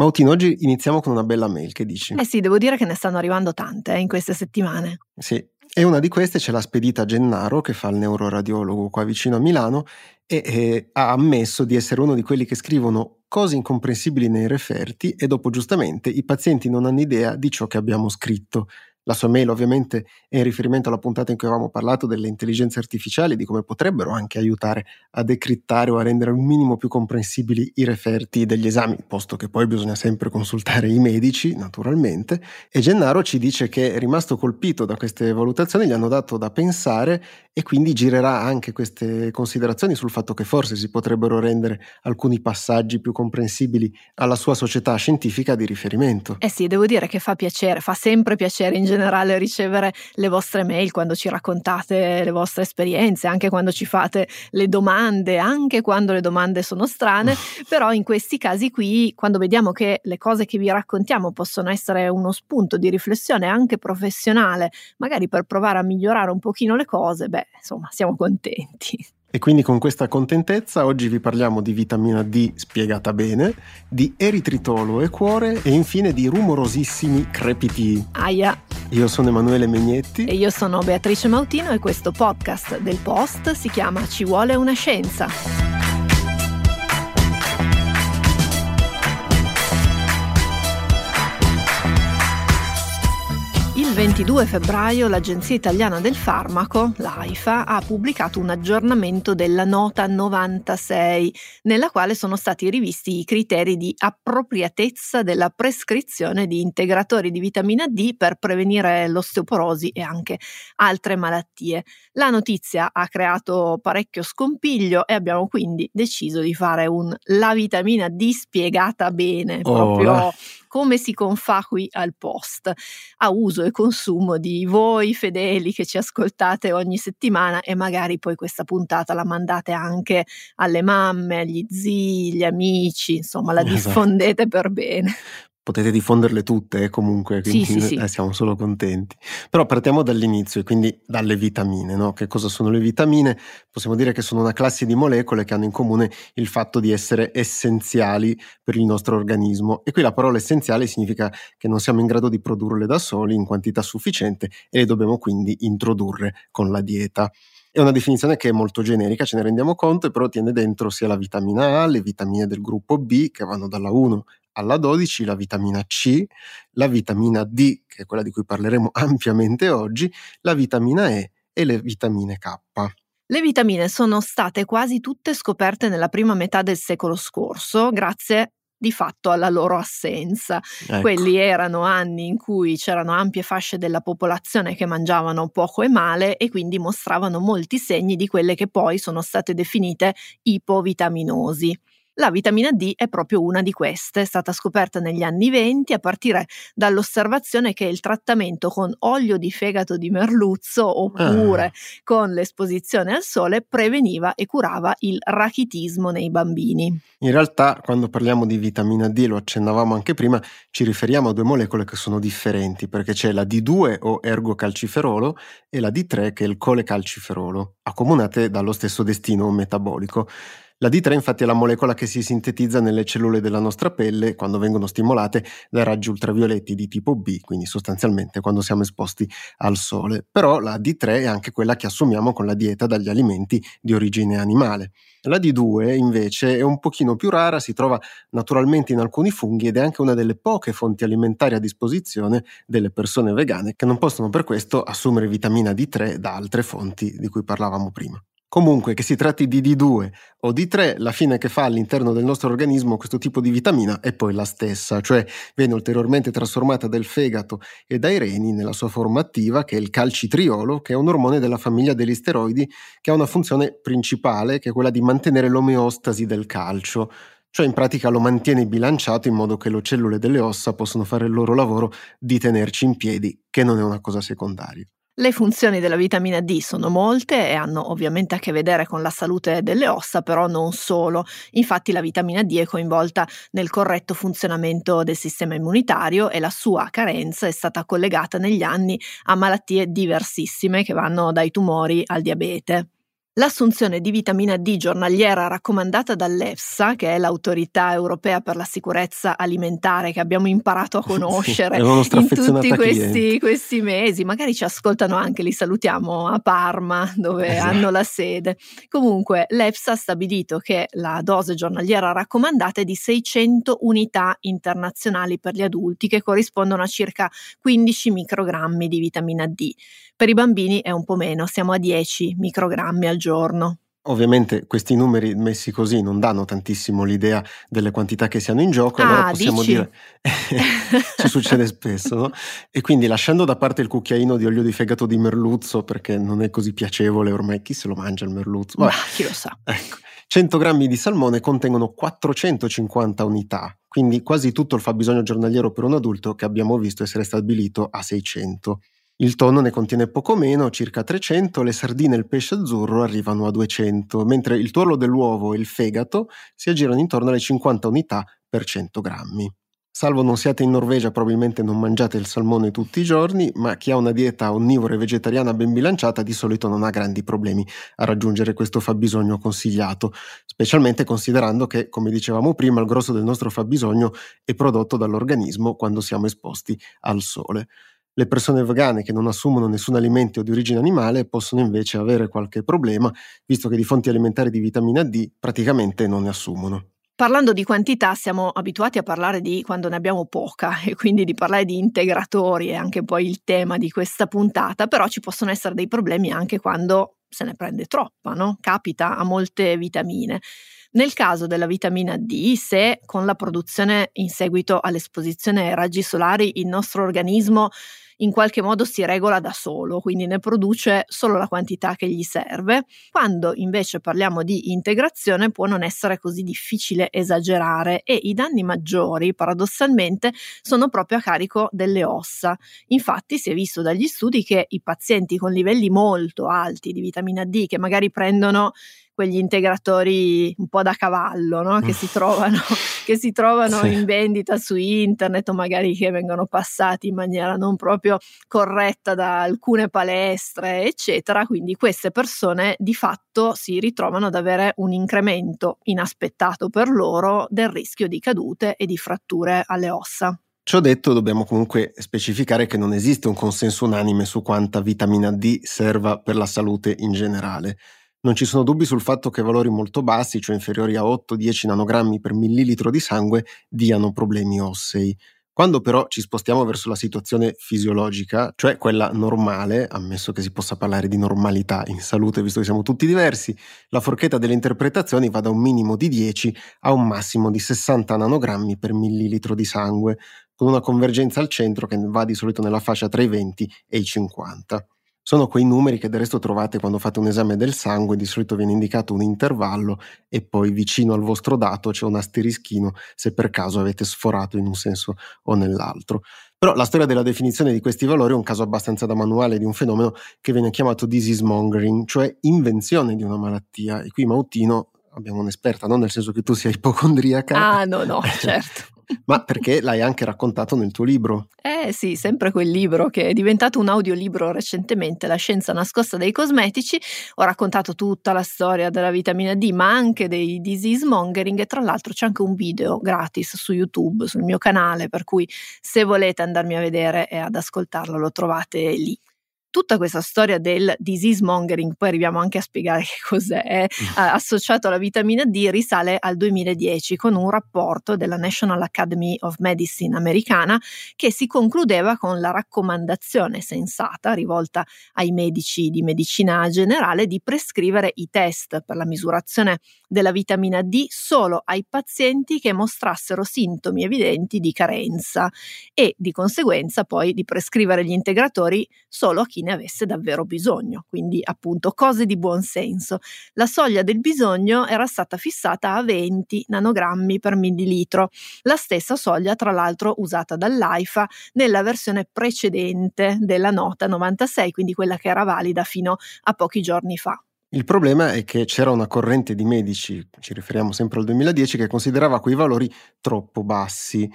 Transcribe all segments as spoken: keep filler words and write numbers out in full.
Mautino, oggi iniziamo con una bella mail, che dici? Eh sì, devo dire che ne stanno arrivando tante eh, in queste settimane. Sì, e una di queste ce l'ha spedita Gennaro, che fa il neuroradiologo qua vicino a Milano, e eh, ha ammesso di essere uno di quelli che scrivono cose incomprensibili nei referti e dopo giustamente i pazienti non hanno idea di ciò che abbiamo scritto. La sua mail ovviamente è in riferimento alla puntata in cui avevamo parlato delle intelligenze artificiali, di come potrebbero anche aiutare a decrittare o a rendere un minimo più comprensibili i referti degli esami, posto che poi bisogna sempre consultare i medici, naturalmente. E Gennaro ci dice che è rimasto colpito da queste valutazioni, gli hanno dato da pensare e quindi girerà anche queste considerazioni sul fatto che forse si potrebbero rendere alcuni passaggi più comprensibili alla sua società scientifica di riferimento. Eh sì, devo dire che fa piacere, fa sempre piacere in generale ricevere le vostre mail quando ci raccontate le vostre esperienze, anche quando ci fate le domande, anche quando le domande sono strane, però in questi casi qui, quando vediamo che le cose che vi raccontiamo possono essere uno spunto di riflessione anche professionale, magari per provare a migliorare un pochino le cose, beh, insomma, siamo contenti. E quindi con questa contentezza oggi vi parliamo di vitamina D spiegata bene, di eritritolo e cuore e infine di rumorosissimi crepiti. Aia! Io sono Emanuele Menghetti. E io sono Beatrice Mautino e questo podcast del Post si chiama Ci vuole una scienza. Il ventidue febbraio l'Agenzia Italiana del Farmaco, l'AIFA, ha pubblicato un aggiornamento della nota novantasei, nella quale sono stati rivisti i criteri di appropriatezza della prescrizione di integratori di vitamina D per prevenire l'osteoporosi e anche altre malattie. La notizia ha creato parecchio scompiglio e abbiamo quindi deciso di fare un La vitamina D spiegata bene, oh, proprio... Eh. come si confà qui al Post, a uso e consumo di voi fedeli che ci ascoltate ogni settimana e magari poi questa puntata la mandate anche alle mamme, agli zii, agli amici, insomma la esatto. diffondete per bene. Potete diffonderle tutte eh, comunque, quindi sì, sì, eh, sì. siamo solo contenti. Però partiamo dall'inizio e quindi dalle vitamine, no? Che cosa sono le vitamine? Possiamo dire che sono una classe di molecole che hanno in comune il fatto di essere essenziali per il nostro organismo. E qui la parola essenziale significa che non siamo in grado di produrle da soli in quantità sufficiente e le dobbiamo quindi introdurre con la dieta. È una definizione che è molto generica, ce ne rendiamo conto, però tiene dentro sia la vitamina A, le vitamine del gruppo B che vanno dalla uno alla dodici, la vitamina C, la vitamina D, che è quella di cui parleremo ampiamente oggi, la vitamina E e le vitamine K. Le vitamine sono state quasi tutte scoperte nella prima metà del secolo scorso, grazie a di fatto alla loro assenza. Ecco. Quelli erano anni in cui c'erano ampie fasce della popolazione che mangiavano poco e male e quindi mostravano molti segni di quelle che poi sono state definite ipovitaminosi. La vitamina D è proprio una di queste, è stata scoperta negli anni venti a partire dall'osservazione che il trattamento con olio di fegato di merluzzo oppure ah. con l'esposizione al sole preveniva e curava il rachitismo nei bambini. In realtà, quando parliamo di vitamina D, lo accennavamo anche prima, ci riferiamo a due molecole che sono differenti, perché c'è la D due o ergocalciferolo e la D tre che è il colecalciferolo, accomunate dallo stesso destino metabolico. La D tre infatti è la molecola che si sintetizza nelle cellule della nostra pelle quando vengono stimolate da raggi ultravioletti di tipo B, quindi sostanzialmente quando siamo esposti al sole. Però la D tre è anche quella che assumiamo con la dieta dagli alimenti di origine animale. La D due invece è un pochino più rara, si trova naturalmente in alcuni funghi ed è anche una delle poche fonti alimentari a disposizione delle persone vegane che non possono per questo assumere vitamina D tre da altre fonti di cui parlavamo prima. Comunque, che si tratti di D due o D tre, la fine che fa all'interno del nostro organismo questo tipo di vitamina è poi la stessa, cioè viene ulteriormente trasformata dal fegato e dai reni nella sua forma attiva, che è il calcitriolo, che è un ormone della famiglia degli steroidi che ha una funzione principale, che è quella di mantenere l'omeostasi del calcio. Cioè in pratica lo mantiene bilanciato in modo che le cellule delle ossa possano fare il loro lavoro di tenerci in piedi, che non è una cosa secondaria. Le funzioni della vitamina D sono molte e hanno ovviamente a che vedere con la salute delle ossa, però non solo. Infatti la vitamina D è coinvolta nel corretto funzionamento del sistema immunitario e la sua carenza è stata collegata negli anni a malattie diversissime che vanno dai tumori al diabete. L'assunzione di vitamina D giornaliera raccomandata dall'EFSA, che è l'autorità europea per la sicurezza alimentare che abbiamo imparato a conoscere sì, in tutti questi, questi mesi, magari ci ascoltano anche, li salutiamo a Parma dove esatto. hanno la sede. Comunque l'EFSA ha stabilito che la dose giornaliera raccomandata è di seicento unità internazionali per gli adulti, che corrispondono a circa quindici microgrammi di vitamina D. Per i bambini è un po' meno, siamo a dieci microgrammi al giorno. Ovviamente questi numeri messi così non danno tantissimo l'idea delle quantità che siano in gioco, ah, allora possiamo dici? dire ci succede spesso, no? E quindi, lasciando da parte il cucchiaino di olio di fegato di merluzzo, perché non è così piacevole ormai, chi se lo mangia il merluzzo? Vabbè. Ma chi lo sa. Ecco, cento grammi di salmone contengono quattrocentocinquanta unità, quindi quasi tutto il fabbisogno giornaliero per un adulto, che abbiamo visto essere stabilito a seicento. Il tonno ne contiene poco meno, circa trecento, le sardine e il pesce azzurro arrivano a duecento, mentre il tuorlo dell'uovo e il fegato si aggirano intorno alle cinquanta unità per cento grammi. Salvo non siate in Norvegia, probabilmente non mangiate il salmone tutti i giorni, ma chi ha una dieta onnivora e vegetariana ben bilanciata di solito non ha grandi problemi a raggiungere questo fabbisogno consigliato, specialmente considerando che, come dicevamo prima, il grosso del nostro fabbisogno è prodotto dall'organismo quando siamo esposti al sole. Le persone vegane che non assumono nessun alimento di origine animale possono invece avere qualche problema, visto che di fonti alimentari di vitamina D praticamente non ne assumono. Parlando di quantità, siamo abituati a parlare di quando ne abbiamo poca, e quindi di parlare di integratori è anche poi il tema di questa puntata, però ci possono essere dei problemi anche quando se ne prende troppa, no? Capita a molte vitamine. Nel caso della vitamina D, se con la produzione in seguito all'esposizione ai raggi solari il nostro organismo in qualche modo si regola da solo, quindi ne produce solo la quantità che gli serve, quando invece parliamo di integrazione può non essere così difficile esagerare, e i danni maggiori paradossalmente sono proprio a carico delle ossa. Infatti si è visto dagli studi che i pazienti con livelli molto alti di vitamina D, che magari prendono quegli integratori un po' da cavallo, no? che si trovano, che si trovano sì. in vendita su internet, o magari che vengono passati in maniera non proprio corretta da alcune palestre, eccetera. Quindi queste persone di fatto si ritrovano ad avere un incremento inaspettato per loro del rischio di cadute e di fratture alle ossa. Ciò detto, dobbiamo comunque specificare che non esiste un consenso unanime su quanta vitamina D serva per la salute in generale. Non ci sono dubbi sul fatto che valori molto bassi, cioè inferiori a otto dieci nanogrammi per millilitro di sangue, diano problemi ossei. Quando però ci spostiamo verso la situazione fisiologica, cioè quella normale, ammesso che si possa parlare di normalità in salute visto che siamo tutti diversi, la forchetta delle interpretazioni va da un minimo di dieci a un massimo di sessanta nanogrammi per millilitro di sangue, con una convergenza al centro che va di solito nella fascia tra i venti e i cinquanta. Sono quei numeri che del resto trovate quando fate un esame del sangue, di solito viene indicato un intervallo e poi vicino al vostro dato c'è un asterischino se per caso avete sforato in un senso o nell'altro. Però la storia della definizione di questi valori è un caso abbastanza da manuale di un fenomeno che viene chiamato disease mongering, cioè invenzione di una malattia. E qui Mautino abbiamo un'esperta, non nel senso che tu sia ipocondriaca. Ah no no, certo. Ma perché l'hai anche raccontato nel tuo libro. Eh sì, sempre quel libro che è diventato un audiolibro recentemente, La scienza nascosta dei cosmetici. Ho raccontato tutta la storia della vitamina D, ma anche dei disease mongering, e tra l'altro c'è anche un video gratis su YouTube, sul mio canale, per cui se volete andarmi a vedere e ad ascoltarlo lo trovate lì. Tutta questa storia del disease mongering, poi arriviamo anche a spiegare che cos'è, eh, associato alla vitamina D, risale al duemiladieci con un rapporto della National Academy of Medicine americana, che si concludeva con la raccomandazione sensata rivolta ai medici di medicina generale di prescrivere i test per la misurazione della vitamina D solo ai pazienti che mostrassero sintomi evidenti di carenza, e di conseguenza poi di prescrivere gli integratori solo a chi ne avesse davvero bisogno, quindi appunto cose di buon senso. La soglia del bisogno era stata fissata a venti nanogrammi per millilitro, la stessa soglia tra l'altro usata dall'AIFA nella versione precedente della nota novantasei, quindi quella che era valida fino a pochi giorni fa. Il problema è che c'era una corrente di medici, ci riferiamo sempre al duemiladieci, che considerava quei valori troppo bassi.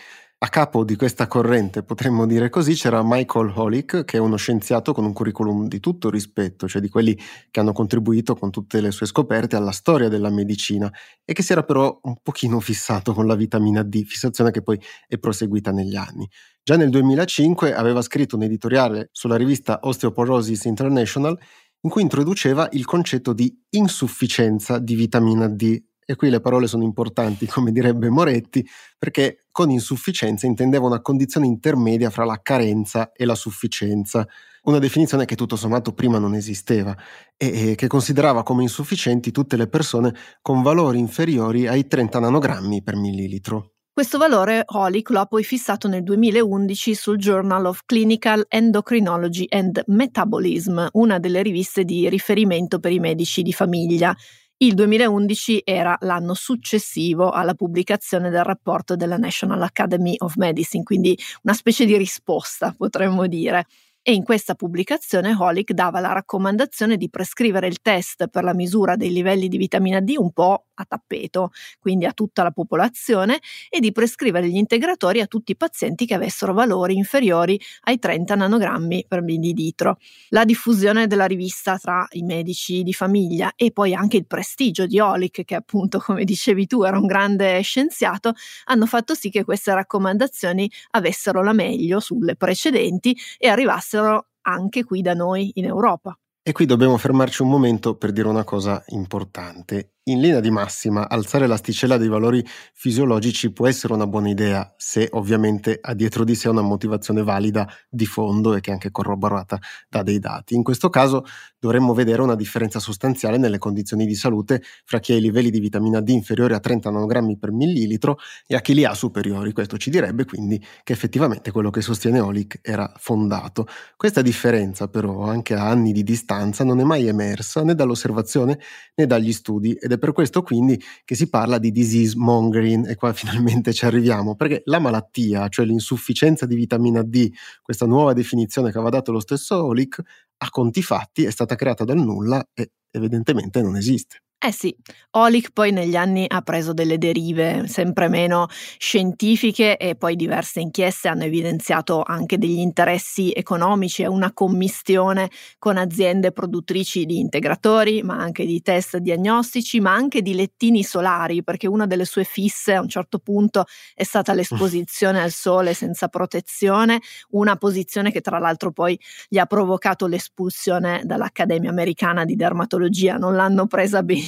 a capo di questa corrente, potremmo dire così, c'era Michael Holick, che è uno scienziato con un curriculum di tutto rispetto, cioè di quelli che hanno contribuito con tutte le sue scoperte alla storia della medicina, e che si era però un pochino fissato con la vitamina D, fissazione che poi è proseguita negli anni. Già nel duemilacinque aveva scritto un editoriale sulla rivista Osteoporosis International in cui introduceva il concetto di insufficienza di vitamina D. E qui le parole sono importanti, come direbbe Moretti, perché con insufficienza intendeva una condizione intermedia fra la carenza e la sufficienza, una definizione che tutto sommato prima non esisteva e che considerava come insufficienti tutte le persone con valori inferiori ai trenta nanogrammi per millilitro. Questo valore Holick lo ha poi fissato nel duemilaundici sul Journal of Clinical Endocrinology and Metabolism, una delle riviste di riferimento per i medici di famiglia. Il duemilaundici era l'anno successivo alla pubblicazione del rapporto della National Academy of Medicine, quindi una specie di risposta, potremmo dire. E in questa pubblicazione Holick dava la raccomandazione di prescrivere il test per la misura dei livelli di vitamina D un po' a tappeto, quindi a tutta la popolazione, e di prescrivere gli integratori a tutti i pazienti che avessero valori inferiori ai trenta nanogrammi per millilitro. La diffusione della rivista tra i medici di famiglia e poi anche il prestigio di Holick, che appunto, come dicevi tu, era un grande scienziato, hanno fatto sì che queste raccomandazioni avessero la meglio sulle precedenti e arrivassero anche qui da noi in Europa. E qui dobbiamo fermarci un momento per dire una cosa importante. In linea di massima, alzare l'asticella dei valori fisiologici può essere una buona idea, se ovviamente ha dietro di sé una motivazione valida di fondo e che è anche corroborata da dei dati. In questo caso dovremmo vedere una differenza sostanziale nelle condizioni di salute fra chi ha i livelli di vitamina D inferiori a trenta nanogrammi per millilitro e a chi li ha superiori. Questo ci direbbe quindi che effettivamente quello che sostiene Holick era fondato. Questa differenza però, anche a anni di distanza, non è mai emersa né dall'osservazione né dagli studi ed è per questo quindi che si parla di disease mongering, e qua finalmente ci arriviamo, perché la malattia, cioè l'insufficienza di vitamina D, questa nuova definizione che aveva dato lo stesso Holick, a conti fatti è stata creata dal nulla e evidentemente non esiste. Eh sì, Holick poi negli anni ha preso delle derive sempre meno scientifiche e poi diverse inchieste hanno evidenziato anche degli interessi economici e una commistione con aziende produttrici di integratori, ma anche di test diagnostici, ma anche di lettini solari, perché una delle sue fisse a un certo punto è stata l'esposizione al sole senza protezione, una posizione che tra l'altro poi gli ha provocato l'espulsione dall'Accademia Americana di Dermatologia. Non l'hanno presa bene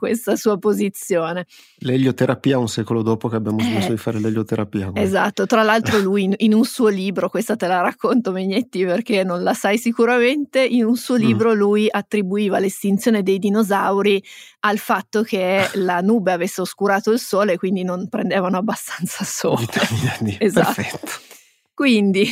questa sua posizione. L'elioterapia un secolo dopo che abbiamo smesso eh, di fare l'elioterapia. Guarda. Esatto, tra l'altro lui in, in un suo libro, questa te la racconto Menghetti perché non la sai sicuramente, in un suo libro mm. lui attribuiva l'estinzione dei dinosauri al fatto che la nube avesse oscurato il sole, quindi non prendevano abbastanza sole. Vitamina D, esatto. Perfetto. Quindi...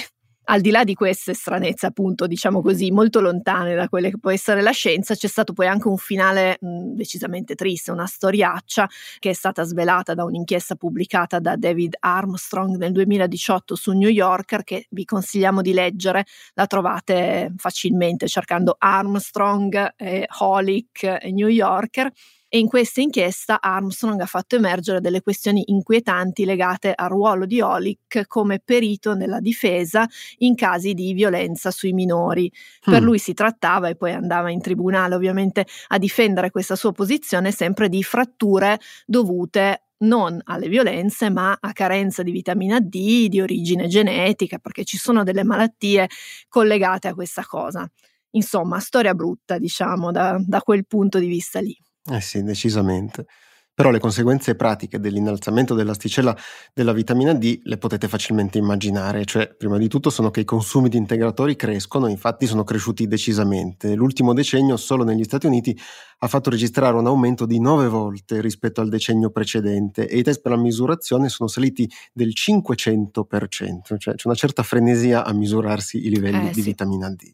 al di là di queste stranezze, appunto, diciamo così, molto lontane da quelle che può essere la scienza, c'è stato poi anche un finale mh, decisamente triste, una storiaccia che è stata svelata da un'inchiesta pubblicata da David Armstrong nel duemiladiciotto su New Yorker, che vi consigliamo di leggere, la trovate facilmente cercando Armstrong, eh, Holick, eh, New Yorker. E in questa inchiesta Armstrong ha fatto emergere delle questioni inquietanti legate al ruolo di Holick come perito nella difesa in casi di violenza sui minori. Mm. Per lui si trattava, e poi andava in tribunale ovviamente a difendere questa sua posizione, sempre di fratture dovute non alle violenze ma a carenza di vitamina D, di origine genetica, perché ci sono delle malattie collegate a questa cosa. Insomma, storia brutta, diciamo, da, da quel punto di vista lì. Eh sì, decisamente. Però le conseguenze pratiche dell'innalzamento dell'asticella della vitamina D le potete facilmente immaginare, cioè prima di tutto sono che i consumi di integratori crescono, infatti sono cresciuti decisamente. L'ultimo decennio solo negli Stati Uniti ha fatto registrare un aumento di nove volte rispetto al decennio precedente e i test per la misurazione sono saliti del cinquecento per cento, cioè c'è una certa frenesia a misurarsi i livelli eh, di sì. vitamina D.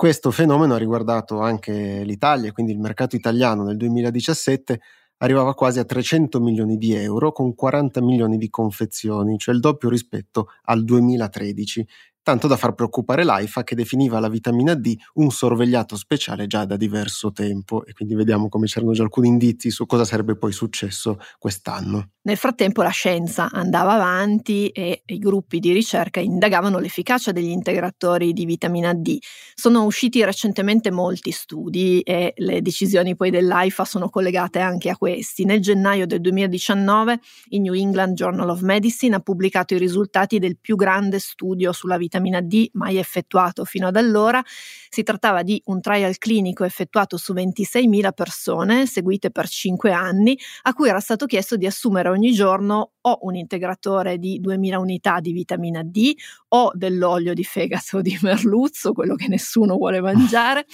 Questo fenomeno ha riguardato anche l'Italia e quindi il mercato italiano nel duemiladiciassette arrivava quasi a trecento milioni di euro con quaranta milioni di confezioni, cioè il doppio rispetto al duemilatredici. tanto da far preoccupare l'AIFA, che definiva la vitamina D un sorvegliato speciale già da diverso tempo, e quindi vediamo come c'erano già alcuni indizi su cosa sarebbe poi successo quest'anno. Nel frattempo la scienza andava avanti e i gruppi di ricerca indagavano l'efficacia degli integratori di vitamina D. Sono usciti recentemente molti studi e le decisioni poi dell'AIFA sono collegate anche a questi. Nel gennaio del duemiladiciannove il New England Journal of Medicine ha pubblicato i risultati del più grande studio sulla vitamina D mai effettuato fino ad allora. Si trattava di un trial clinico effettuato su ventiseimila persone seguite per cinque anni, a cui era stato chiesto di assumere ogni giorno o un integratore di duemila unità di vitamina D o dell'olio di fegato di merluzzo, quello che nessuno vuole mangiare,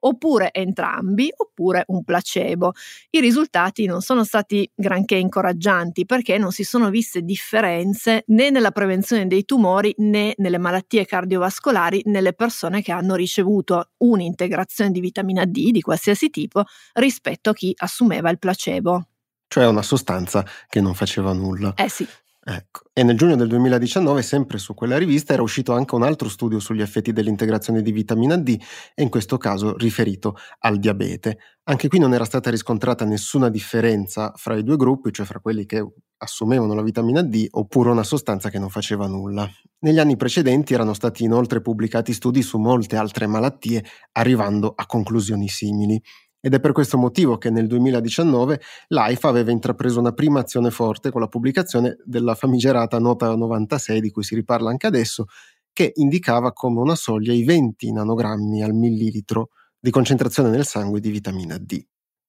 oppure entrambi, oppure un placebo. I risultati non sono stati granché incoraggianti, perché non si sono viste differenze né nella prevenzione dei tumori né nelle malattie cardiovascolari nelle persone che hanno ricevuto un'integrazione di vitamina D di qualsiasi tipo rispetto a chi assumeva il placebo. Cioè una sostanza che non faceva nulla. Eh sì. Ecco. E nel giugno del duemiladiciannove, sempre su quella rivista, era uscito anche un altro studio sugli effetti dell'integrazione di vitamina D, e in questo caso riferito al diabete. Anche qui non era stata riscontrata nessuna differenza fra i due gruppi, cioè fra quelli che assumevano la vitamina D oppure una sostanza che non faceva nulla. Negli anni precedenti erano stati inoltre pubblicati studi su molte altre malattie, arrivando a conclusioni simili. Ed è per questo motivo che nel duemiladiciannove l'AIFA aveva intrapreso una prima azione forte con la pubblicazione della famigerata nota novantasei, di cui si riparla anche adesso, che indicava come una soglia i venti nanogrammi al millilitro di concentrazione nel sangue di vitamina D.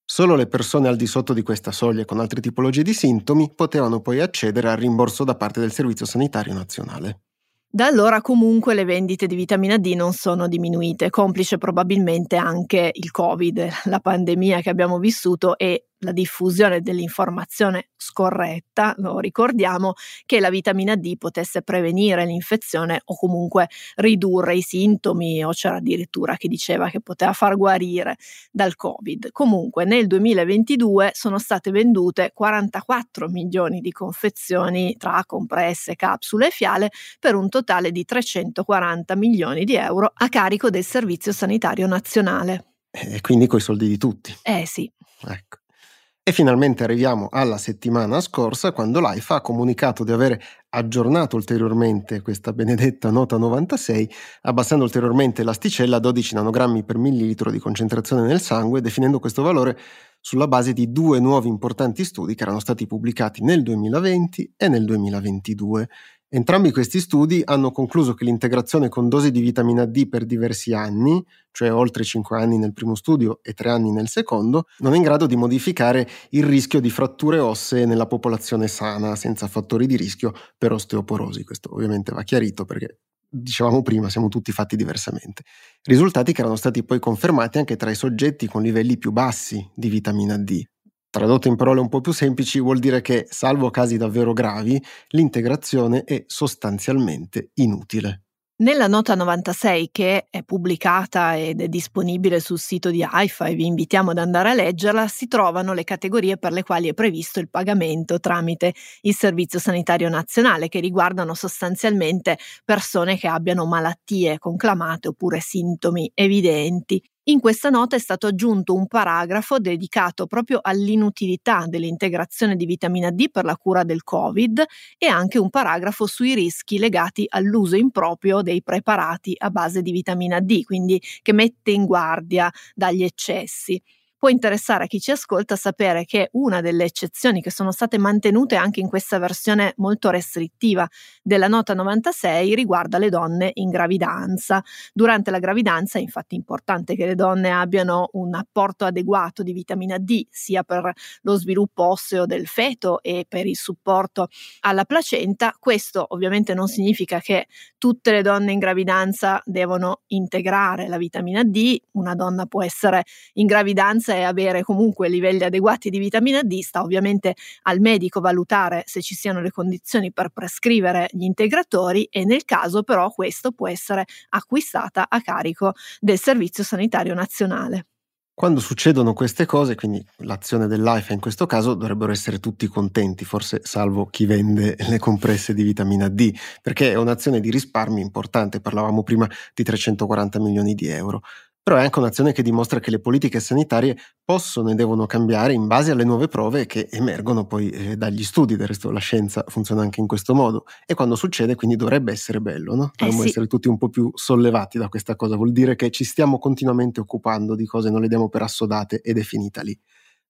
Solo le persone al di sotto di questa soglia con altre tipologie di sintomi potevano poi accedere al rimborso da parte del Servizio Sanitario Nazionale. Da allora comunque le vendite di vitamina D non sono diminuite, complice probabilmente anche il Covid, la pandemia che abbiamo vissuto e la diffusione dell'informazione scorretta, lo ricordiamo, che la vitamina D potesse prevenire l'infezione o comunque ridurre i sintomi, o c'era addirittura chi diceva che poteva far guarire dal Covid. Comunque nel duemilaventidue sono state vendute quarantaquattro milioni di confezioni tra compresse, capsule e fiale, per un totale di trecentoquaranta milioni di euro a carico del Servizio Sanitario Nazionale. E quindi coi soldi di tutti. Eh sì. Ecco. E finalmente arriviamo alla settimana scorsa, quando l'AIFA ha comunicato di avere aggiornato ulteriormente questa benedetta nota novantasei, abbassando ulteriormente l'asticella a dodici nanogrammi per millilitro di concentrazione nel sangue, definendo questo valore sulla base di due nuovi importanti studi che erano stati pubblicati nel duemilaventi e nel duemilaventidue. Entrambi questi studi hanno concluso che l'integrazione con dosi di vitamina D per diversi anni, cioè oltre cinque anni nel primo studio e tre anni nel secondo, non è in grado di modificare il rischio di fratture ossee nella popolazione sana, senza fattori di rischio per osteoporosi. Questo ovviamente va chiarito perché, dicevamo prima, siamo tutti fatti diversamente. Risultati che erano stati poi confermati anche tra i soggetti con livelli più bassi di vitamina D. Tradotto in parole un po' più semplici, vuol dire che, salvo casi davvero gravi, l'integrazione è sostanzialmente inutile. Nella nota novantasei, che è pubblicata ed è disponibile sul sito di AIFA e vi invitiamo ad andare a leggerla, si trovano le categorie per le quali è previsto il pagamento tramite il Servizio Sanitario Nazionale, che riguardano sostanzialmente persone che abbiano malattie conclamate oppure sintomi evidenti. In questa nota è stato aggiunto un paragrafo dedicato proprio all'inutilità dell'integrazione di vitamina D per la cura del Covid, e anche un paragrafo sui rischi legati all'uso improprio dei preparati a base di vitamina D, quindi che mette in guardia dagli eccessi. Può interessare a chi ci ascolta sapere che una delle eccezioni che sono state mantenute anche in questa versione molto restrittiva della nota novantasei riguarda le donne in gravidanza. Durante la gravidanza è infatti importante che le donne abbiano un apporto adeguato di vitamina D, sia per lo sviluppo osseo del feto e per il supporto alla placenta. Questo ovviamente non significa che tutte le donne in gravidanza devono integrare la vitamina D. Una donna può essere in gravidanza e avere comunque livelli adeguati di vitamina D. Sta ovviamente al medico valutare se ci siano le condizioni per prescrivere gli integratori, e nel caso però questo può essere acquistata a carico del Servizio Sanitario Nazionale. Quando succedono queste cose, quindi l'azione dell'AIFA in questo caso, dovrebbero essere tutti contenti, forse salvo chi vende le compresse di vitamina D, perché è un'azione di risparmio importante, parlavamo prima di trecentoquaranta milioni di euro. Però è anche un'azione che dimostra che le politiche sanitarie possono e devono cambiare in base alle nuove prove che emergono poi eh, dagli studi. Del resto la scienza funziona anche in questo modo, e quando succede quindi dovrebbe essere bello, no? Dovremmo eh sì. essere tutti un po' più sollevati da questa cosa, vuol dire che ci stiamo continuamente occupando di cose, non le diamo per assodate ed è finita lì.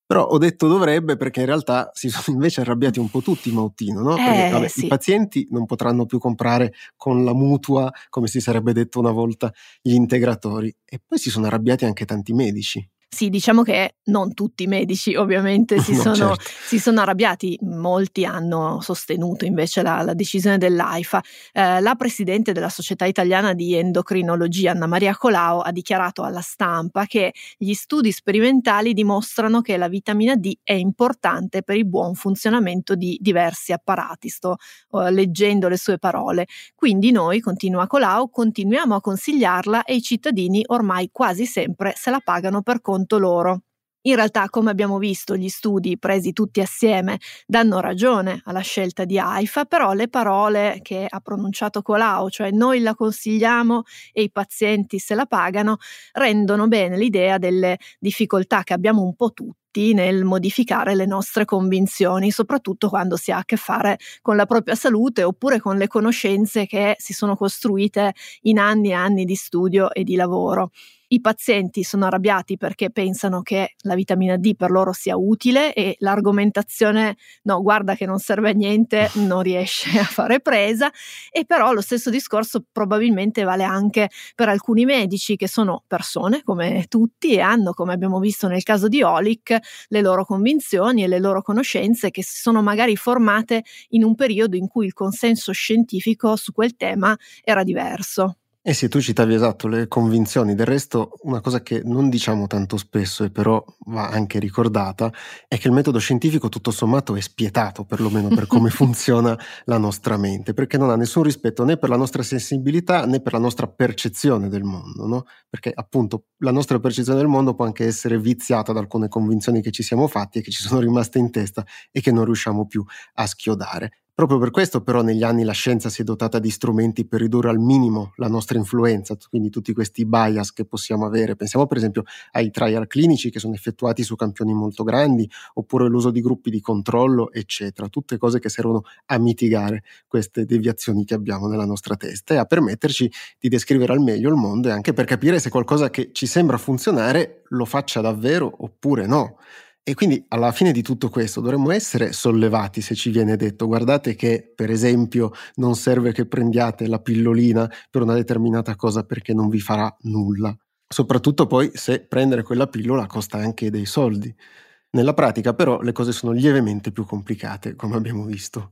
Però ho detto dovrebbe perché in realtà si sono invece arrabbiati un po' tutti, Mautino, no? Perché eh, vabbè, sì. i pazienti non potranno più comprare con la mutua, come si sarebbe detto una volta, gli integratori. E poi si sono arrabbiati anche tanti medici. Sì, diciamo che non tutti i medici ovviamente si, no, sono, certo. si sono arrabbiati, molti hanno sostenuto invece la, la decisione dell'AIFA. Eh, la presidente della Società Italiana di Endocrinologia, Anna Maria Colao, ha dichiarato alla stampa che gli studi sperimentali dimostrano che la vitamina D è importante per il buon funzionamento di diversi apparati, sto eh, leggendo le sue parole. Quindi noi, continua Colao, continuiamo a consigliarla e i cittadini ormai quasi sempre se la pagano per conto loro. In realtà, come abbiamo visto, gli studi presi tutti assieme danno ragione alla scelta di AIFA, però le parole che ha pronunciato Colao, cioè noi la consigliamo e i pazienti se la pagano, rendono bene l'idea delle difficoltà che abbiamo un po' tutti nel modificare le nostre convinzioni, soprattutto quando si ha a che fare con la propria salute oppure con le conoscenze che si sono costruite in anni e anni di studio e di lavoro. I pazienti sono arrabbiati perché pensano che la vitamina D per loro sia utile e l'argomentazione no, guarda che non serve a niente, non riesce a fare presa. E però lo stesso discorso probabilmente vale anche per alcuni medici, che sono persone come tutti e hanno, come abbiamo visto nel caso di Holick, le loro convinzioni e le loro conoscenze, che si sono magari formate in un periodo in cui il consenso scientifico su quel tema era diverso. E se tu citavi esatto le convinzioni, del resto una cosa che non diciamo tanto spesso e però va anche ricordata è che il metodo scientifico tutto sommato è spietato, perlomeno per come funziona la nostra mente, perché non ha nessun rispetto né per la nostra sensibilità né per la nostra percezione del mondo, no? Perché appunto la nostra percezione del mondo può anche essere viziata da alcune convinzioni che ci siamo fatti e che ci sono rimaste in testa e che non riusciamo più a schiodare. Proprio per questo però negli anni la scienza si è dotata di strumenti per ridurre al minimo la nostra influenza, quindi tutti questi bias che possiamo avere. Pensiamo per esempio ai trial clinici che sono effettuati su campioni molto grandi, oppure l'uso di gruppi di controllo, eccetera. Tutte cose che servono a mitigare queste deviazioni che abbiamo nella nostra testa e a permetterci di descrivere al meglio il mondo, e anche per capire se qualcosa che ci sembra funzionare lo faccia davvero oppure no. E quindi alla fine di tutto questo dovremmo essere sollevati se ci viene detto guardate che per esempio non serve che prendiate la pillolina per una determinata cosa perché non vi farà nulla, soprattutto poi se prendere quella pillola costa anche dei soldi. Nella pratica però le cose sono lievemente più complicate, come abbiamo visto.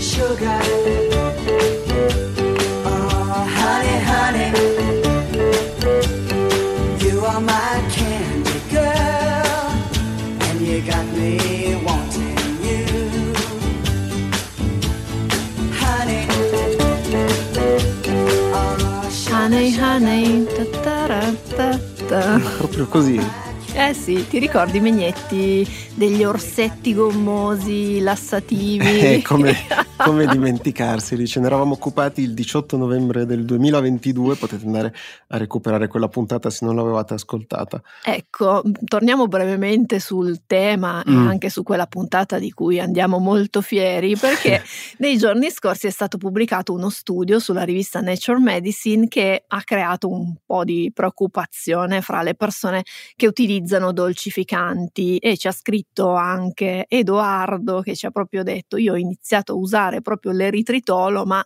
Sugar, oh honey, honey, you are my candy girl, and you got me wanting you, honey, oh honey, honey, ta-ta-ra-ta-ta. Proprio così. Eh sì, ti ricordi i Menghetti degli orsetti gommosi, lassativi? Eh, come, come dimenticarseli, ce ne eravamo occupati il diciotto novembre del duemilaventidue, potete andare a recuperare quella puntata se non l'avevate ascoltata. Ecco, torniamo brevemente sul tema mm. e anche su quella puntata di cui andiamo molto fieri, perché nei giorni scorsi è stato pubblicato uno studio sulla rivista Nature Medicine che ha creato un po' di preoccupazione fra le persone che utilizzano dolcificanti, e ci ha scritto anche Edoardo che ci ha proprio detto io ho iniziato a usare proprio l'eritritolo ma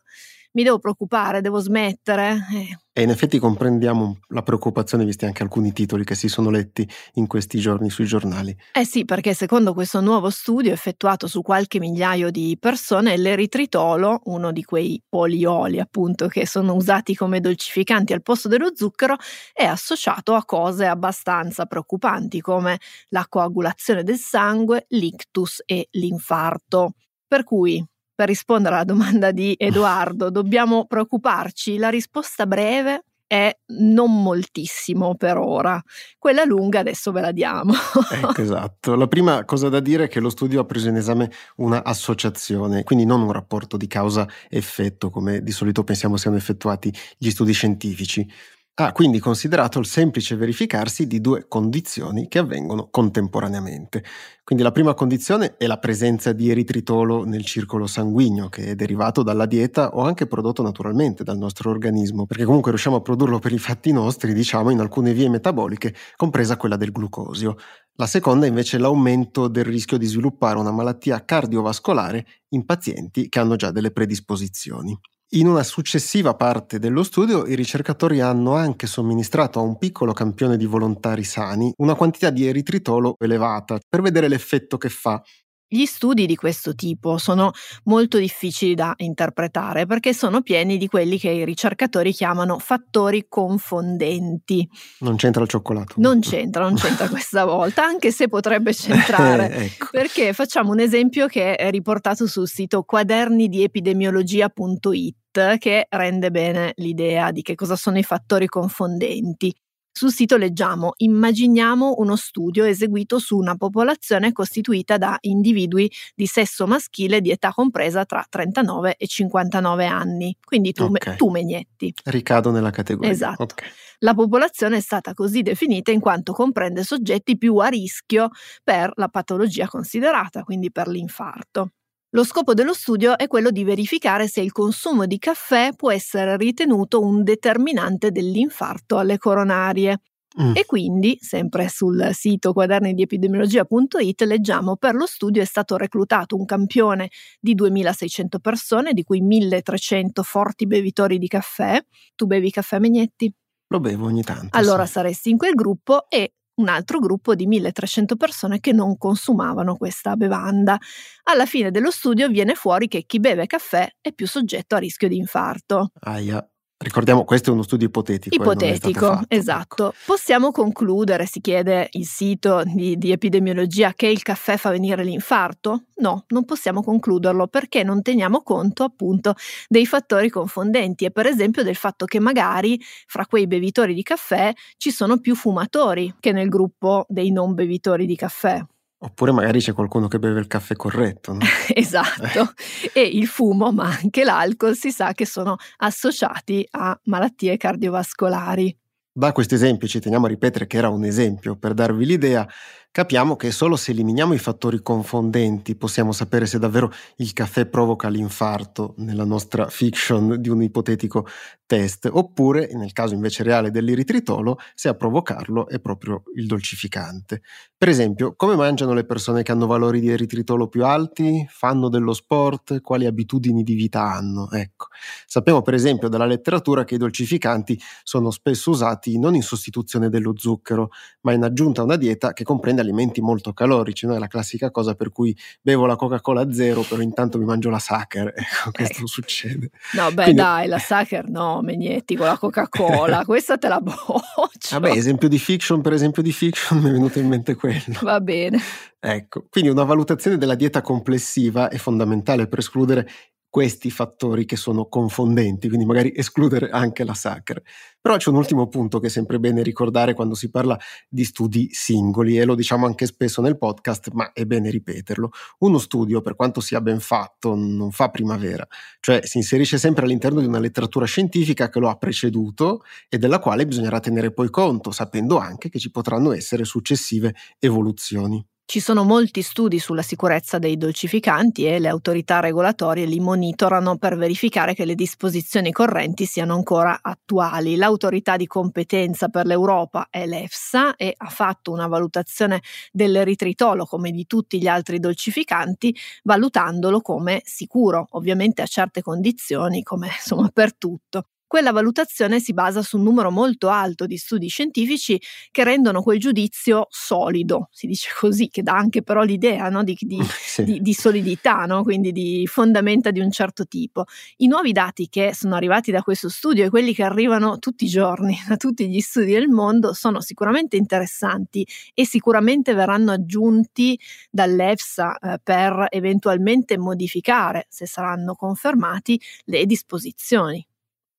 mi devo preoccupare, devo smettere. Eh. E in effetti comprendiamo la preoccupazione, visti anche alcuni titoli che si sono letti in questi giorni sui giornali. Eh sì, perché secondo questo nuovo studio effettuato su qualche migliaio di persone, l'eritritolo, uno di quei polioli appunto che sono usati come dolcificanti al posto dello zucchero, è associato a cose abbastanza preoccupanti come la coagulazione del sangue, l'ictus e l'infarto. Per cui, per rispondere alla domanda di Edoardo, dobbiamo preoccuparci? La risposta breve è non moltissimo per ora. Quella lunga adesso ve la diamo. Ecco, esatto. La prima cosa da dire è che lo studio ha preso in esame una associazione, quindi non un rapporto di causa-effetto, come di solito pensiamo siano effettuati gli studi scientifici. Ha ah, quindi considerato il semplice verificarsi di due condizioni che avvengono contemporaneamente. Quindi la prima condizione è la presenza di eritritolo nel circolo sanguigno, che è derivato dalla dieta o anche prodotto naturalmente dal nostro organismo, perché comunque riusciamo a produrlo per i fatti nostri, diciamo, in alcune vie metaboliche, compresa quella del glucosio. La seconda invece è l'aumento del rischio di sviluppare una malattia cardiovascolare in pazienti che hanno già delle predisposizioni. In una successiva parte dello studio i ricercatori hanno anche somministrato a un piccolo campione di volontari sani una quantità di eritritolo elevata per vedere l'effetto che fa. Gli studi di questo tipo sono molto difficili da interpretare perché sono pieni di quelli che i ricercatori chiamano fattori confondenti. Non c'entra il cioccolato. Non c'entra, non c'entra questa volta, anche se potrebbe centrare. eh, ecco. Perché facciamo un esempio che è riportato sul sito quaderni di epidemiologia punto it, che rende bene l'idea di che cosa sono i fattori confondenti. Sul sito leggiamo: immaginiamo uno studio eseguito su una popolazione costituita da individui di sesso maschile di età compresa tra trentanove e cinquantanove anni. Quindi tu, okay. tu Menghetti. Ricado nella categoria. Esatto. Okay. La popolazione è stata così definita in quanto comprende soggetti più a rischio per la patologia considerata, quindi per l'infarto. Lo scopo dello studio è quello di verificare se il consumo di caffè può essere ritenuto un determinante dell'infarto alle coronarie. Mm. E quindi, sempre sul sito quaderni di epidemiologia punto it, leggiamo: per lo studio è stato reclutato un campione di duemilaseicento persone, di cui milletrecento forti bevitori di caffè. Tu bevi caffè, Menghetti? Lo bevo ogni tanto. Allora sì. Saresti in quel gruppo, e un altro gruppo di milletrecento persone che non consumavano questa bevanda. Alla fine dello studio viene fuori che chi beve caffè è più soggetto a rischio di infarto. Aia. Ricordiamo, questo è uno studio ipotetico. Ipotetico, fatto, esatto. Ecco. Possiamo concludere, si chiede il sito di, di epidemiologia, che il caffè fa venire l'infarto? No, non possiamo concluderlo perché non teniamo conto appunto dei fattori confondenti e per esempio del fatto che magari fra quei bevitori di caffè ci sono più fumatori che nel gruppo dei non bevitori di caffè. Oppure magari c'è qualcuno che beve il caffè corretto, no? Esatto, eh. E il fumo, ma anche l'alcol, si sa che sono associati a malattie cardiovascolari. Da questo esempio, ci teniamo a ripetere che era un esempio, per darvi l'idea, capiamo che solo se eliminiamo i fattori confondenti possiamo sapere se davvero il caffè provoca l'infarto nella nostra fiction di un ipotetico test, oppure, nel caso invece reale dell'eritritolo, se a provocarlo è proprio il dolcificante. Per esempio, come mangiano le persone che hanno valori di eritritolo più alti? Fanno dello sport? Quali abitudini di vita hanno? Ecco. Sappiamo per esempio dalla letteratura che i dolcificanti sono spesso usati non in sostituzione dello zucchero, ma in aggiunta a una dieta che comprende alimenti molto calorici. Non è la classica cosa per cui bevo la Coca-Cola zero, però intanto mi mangio la Sacher. Ecco, questo eh. succede. No, beh, Quindi... dai, la Sacher no, Menghetti, con la Coca-Cola, questa te la boccio. Vabbè, esempio di fiction, per esempio di fiction, mi è venuto in mente quello. Va bene. Ecco, quindi una valutazione della dieta complessiva è fondamentale per escludere questi fattori che sono confondenti, quindi magari escludere anche la Sacher. Però c'è un ultimo punto che è sempre bene ricordare quando si parla di studi singoli, e lo diciamo anche spesso nel podcast, ma è bene ripeterlo. Uno studio, per quanto sia ben fatto, non fa primavera, cioè si inserisce sempre all'interno di una letteratura scientifica che lo ha preceduto e della quale bisognerà tenere poi conto, sapendo anche che ci potranno essere successive evoluzioni. Ci sono molti studi sulla sicurezza dei dolcificanti e le autorità regolatorie li monitorano per verificare che le disposizioni correnti siano ancora attuali. L'autorità di competenza per l'Europa è l'EFSA e ha fatto una valutazione dell'eritritolo come di tutti gli altri dolcificanti, valutandolo come sicuro, ovviamente a certe condizioni, come insomma per tutto. Quella valutazione si basa su un numero molto alto di studi scientifici che rendono quel giudizio solido, si dice così, che dà anche però l'idea, no, di, di, sì. di, di solidità, no? Quindi di fondamenta di un certo tipo. I nuovi dati che sono arrivati da questo studio e quelli che arrivano tutti i giorni da tutti gli studi del mondo sono sicuramente interessanti e sicuramente verranno aggiunti dall'EFSA eh, per eventualmente modificare, se saranno confermati, le disposizioni.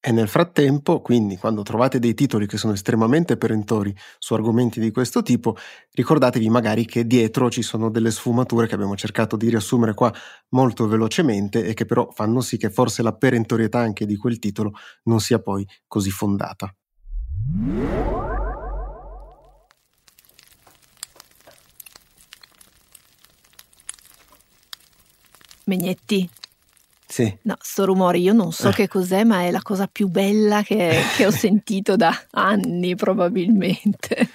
E nel frattempo, quindi, quando trovate dei titoli che sono estremamente perentori su argomenti di questo tipo, ricordatevi magari che dietro ci sono delle sfumature che abbiamo cercato di riassumere qua molto velocemente e che però fanno sì che forse la perentorietà anche di quel titolo non sia poi così fondata. Menghetti. Sì. No, sto rumore io non so eh. che cos'è, ma è la cosa più bella che, che ho sentito da anni probabilmente.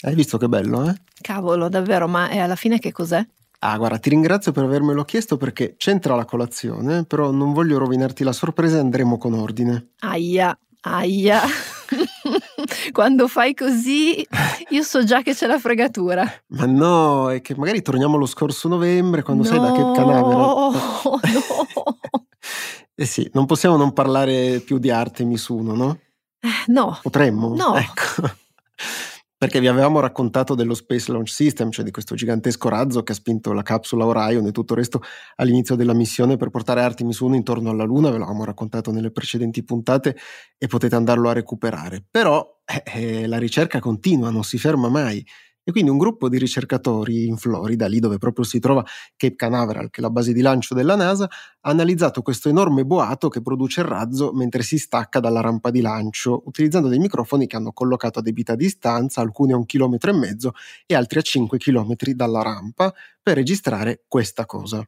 Hai visto che bello, eh? Cavolo, davvero, ma alla fine che cos'è? Ah, guarda, ti ringrazio per avermelo chiesto perché c'entra la colazione, però non voglio rovinarti la sorpresa e andremo con ordine. Aia, aia. Quando fai così io so già che c'è la fregatura. Ma no, è che magari torniamo lo scorso novembre quando no, sei da Cape Canaveral. No. Eh sì, non possiamo non parlare più di Artemis uno, no? Eh, no. Potremmo? No. Ecco. Perché vi avevamo raccontato dello Space Launch System, cioè di questo gigantesco razzo che ha spinto la capsula Orion e tutto il resto all'inizio della missione per portare Artemis uno intorno alla Luna. Ve l'avevamo raccontato nelle precedenti puntate e potete andarlo a recuperare. Però eh, la ricerca continua, non si ferma mai. E quindi un gruppo di ricercatori in Florida, lì dove proprio si trova Cape Canaveral, che è la base di lancio della NASA, ha analizzato questo enorme boato che produce il razzo mentre si stacca dalla rampa di lancio, utilizzando dei microfoni che hanno collocato a debita distanza, alcuni a un chilometro e mezzo e altri a cinque chilometri dalla rampa, per registrare questa cosa.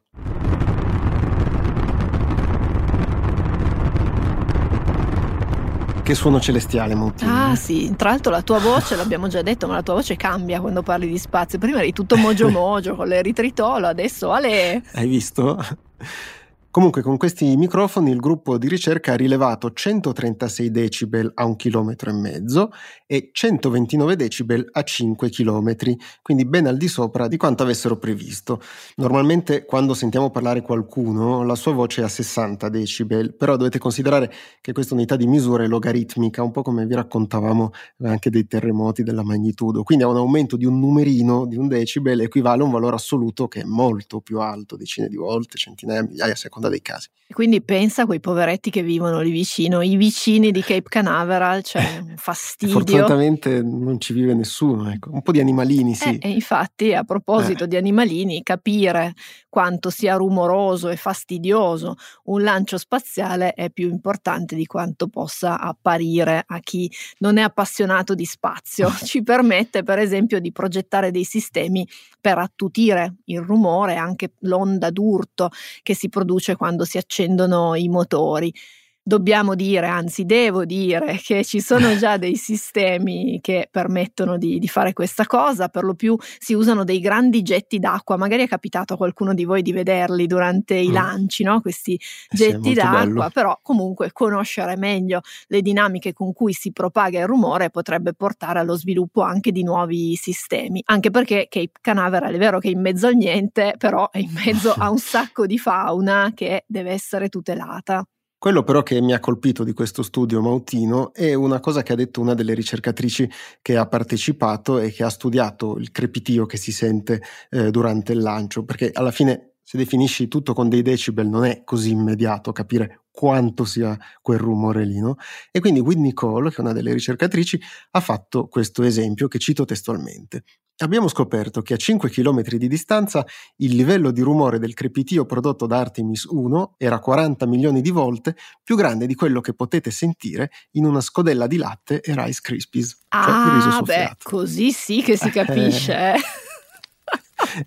Che suono celestiale, Mautino. Ah sì, tra l'altro la tua voce, l'abbiamo già detto, ma la tua voce cambia quando parli di spazio. Prima eri tutto mogio mogio con l'eritritolo, adesso ale. Hai visto? Comunque con questi microfoni il gruppo di ricerca ha rilevato centotrentasei decibel a un chilometro e mezzo e centoventinove decibel a cinque chilometri, quindi ben al di sopra di quanto avessero previsto. Normalmente quando sentiamo parlare qualcuno la sua voce è a sessanta decibel, però dovete considerare che questa unità di misura è logaritmica, un po' come vi raccontavamo anche dei terremoti, della magnitudo, quindi a un aumento di un numerino di un decibel equivale a un valore assoluto che è molto più alto, decine di volte, centinaia, migliaia a seconda dei casi. Quindi pensa a quei poveretti che vivono lì vicino, i vicini di Cape Canaveral, cioè un fastidio. Fortunatamente non ci vive nessuno, ecco. Un po' di animalini, sì. Eh, e infatti a proposito eh. di animalini, capire quanto sia rumoroso e fastidioso un lancio spaziale è più importante di quanto possa apparire a chi non è appassionato di spazio. Ci permette per esempio di progettare dei sistemi per attutire il rumore, anche l'onda d'urto che si produce quando si accendono i motori. Dobbiamo dire, anzi devo dire, che ci sono già dei sistemi che permettono di, di fare questa cosa. Per lo più si usano dei grandi getti d'acqua, magari è capitato a qualcuno di voi di vederli durante i lanci, no? Questi getti sì, d'acqua, bello. Però comunque conoscere meglio le dinamiche con cui si propaga il rumore potrebbe portare allo sviluppo anche di nuovi sistemi, anche perché Cape Canaveral è vero che è in mezzo al niente, però è in mezzo a un sacco di fauna che deve essere tutelata. Quello però che mi ha colpito di questo studio, Mautino, è una cosa che ha detto una delle ricercatrici che ha partecipato e che ha studiato il crepitio che si sente eh, durante il lancio, perché alla fine se definisci tutto con dei decibel non è così immediato capire quanto sia quel rumore lì, no? E quindi Whitney Cole, che è una delle ricercatrici, ha fatto questo esempio che cito testualmente. Abbiamo scoperto che a cinque chilometri di distanza il livello di rumore del crepitio prodotto da Artemis uno era quaranta milioni di volte più grande di quello che potete sentire in una scodella di latte e Rice Krispies. Ah, cioè il riso soffiato. Beh, così sì che si capisce. Eh.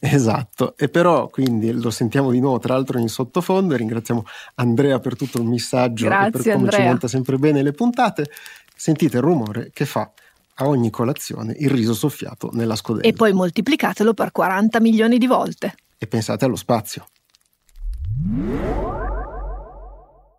Esatto, e però quindi lo sentiamo di nuovo tra l'altro in sottofondo, e ringraziamo Andrea per tutto il messaggio. Grazie, e per come Andrea ci monta sempre bene le puntate. Sentite il rumore che fa a ogni colazione il riso soffiato nella scodella. E poi moltiplicatelo per quaranta milioni di volte. E pensate allo spazio.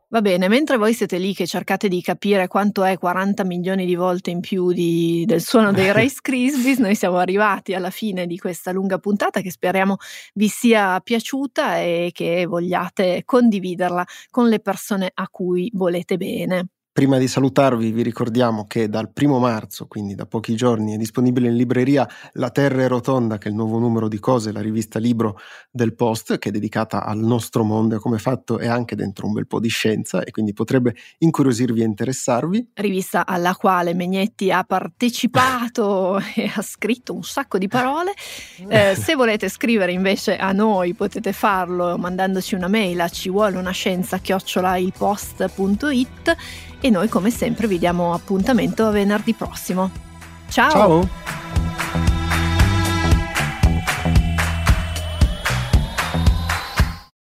Va bene, mentre voi siete lì che cercate di capire quanto è quaranta milioni di volte in più di, del suono dei Rice Krispies, noi siamo arrivati alla fine di questa lunga puntata che speriamo vi sia piaciuta e che vogliate condividerla con le persone a cui volete bene. Prima di salutarvi vi ricordiamo che dal primo marzo, quindi da pochi giorni, è disponibile in libreria La Terra Rotonda, che è il nuovo numero di Cose, la rivista libro del Post, che è dedicata al nostro mondo e come fatto è anche dentro un bel po' di scienza, e quindi potrebbe incuriosirvi e interessarvi. Rivista alla quale Menghetti ha partecipato e ha scritto un sacco di parole. Eh, se volete scrivere invece a noi potete farlo mandandoci una mail a ci vuole una scienza chiocciola ilpost.it. E noi come sempre vi diamo appuntamento a venerdì prossimo. Ciao! Ciao.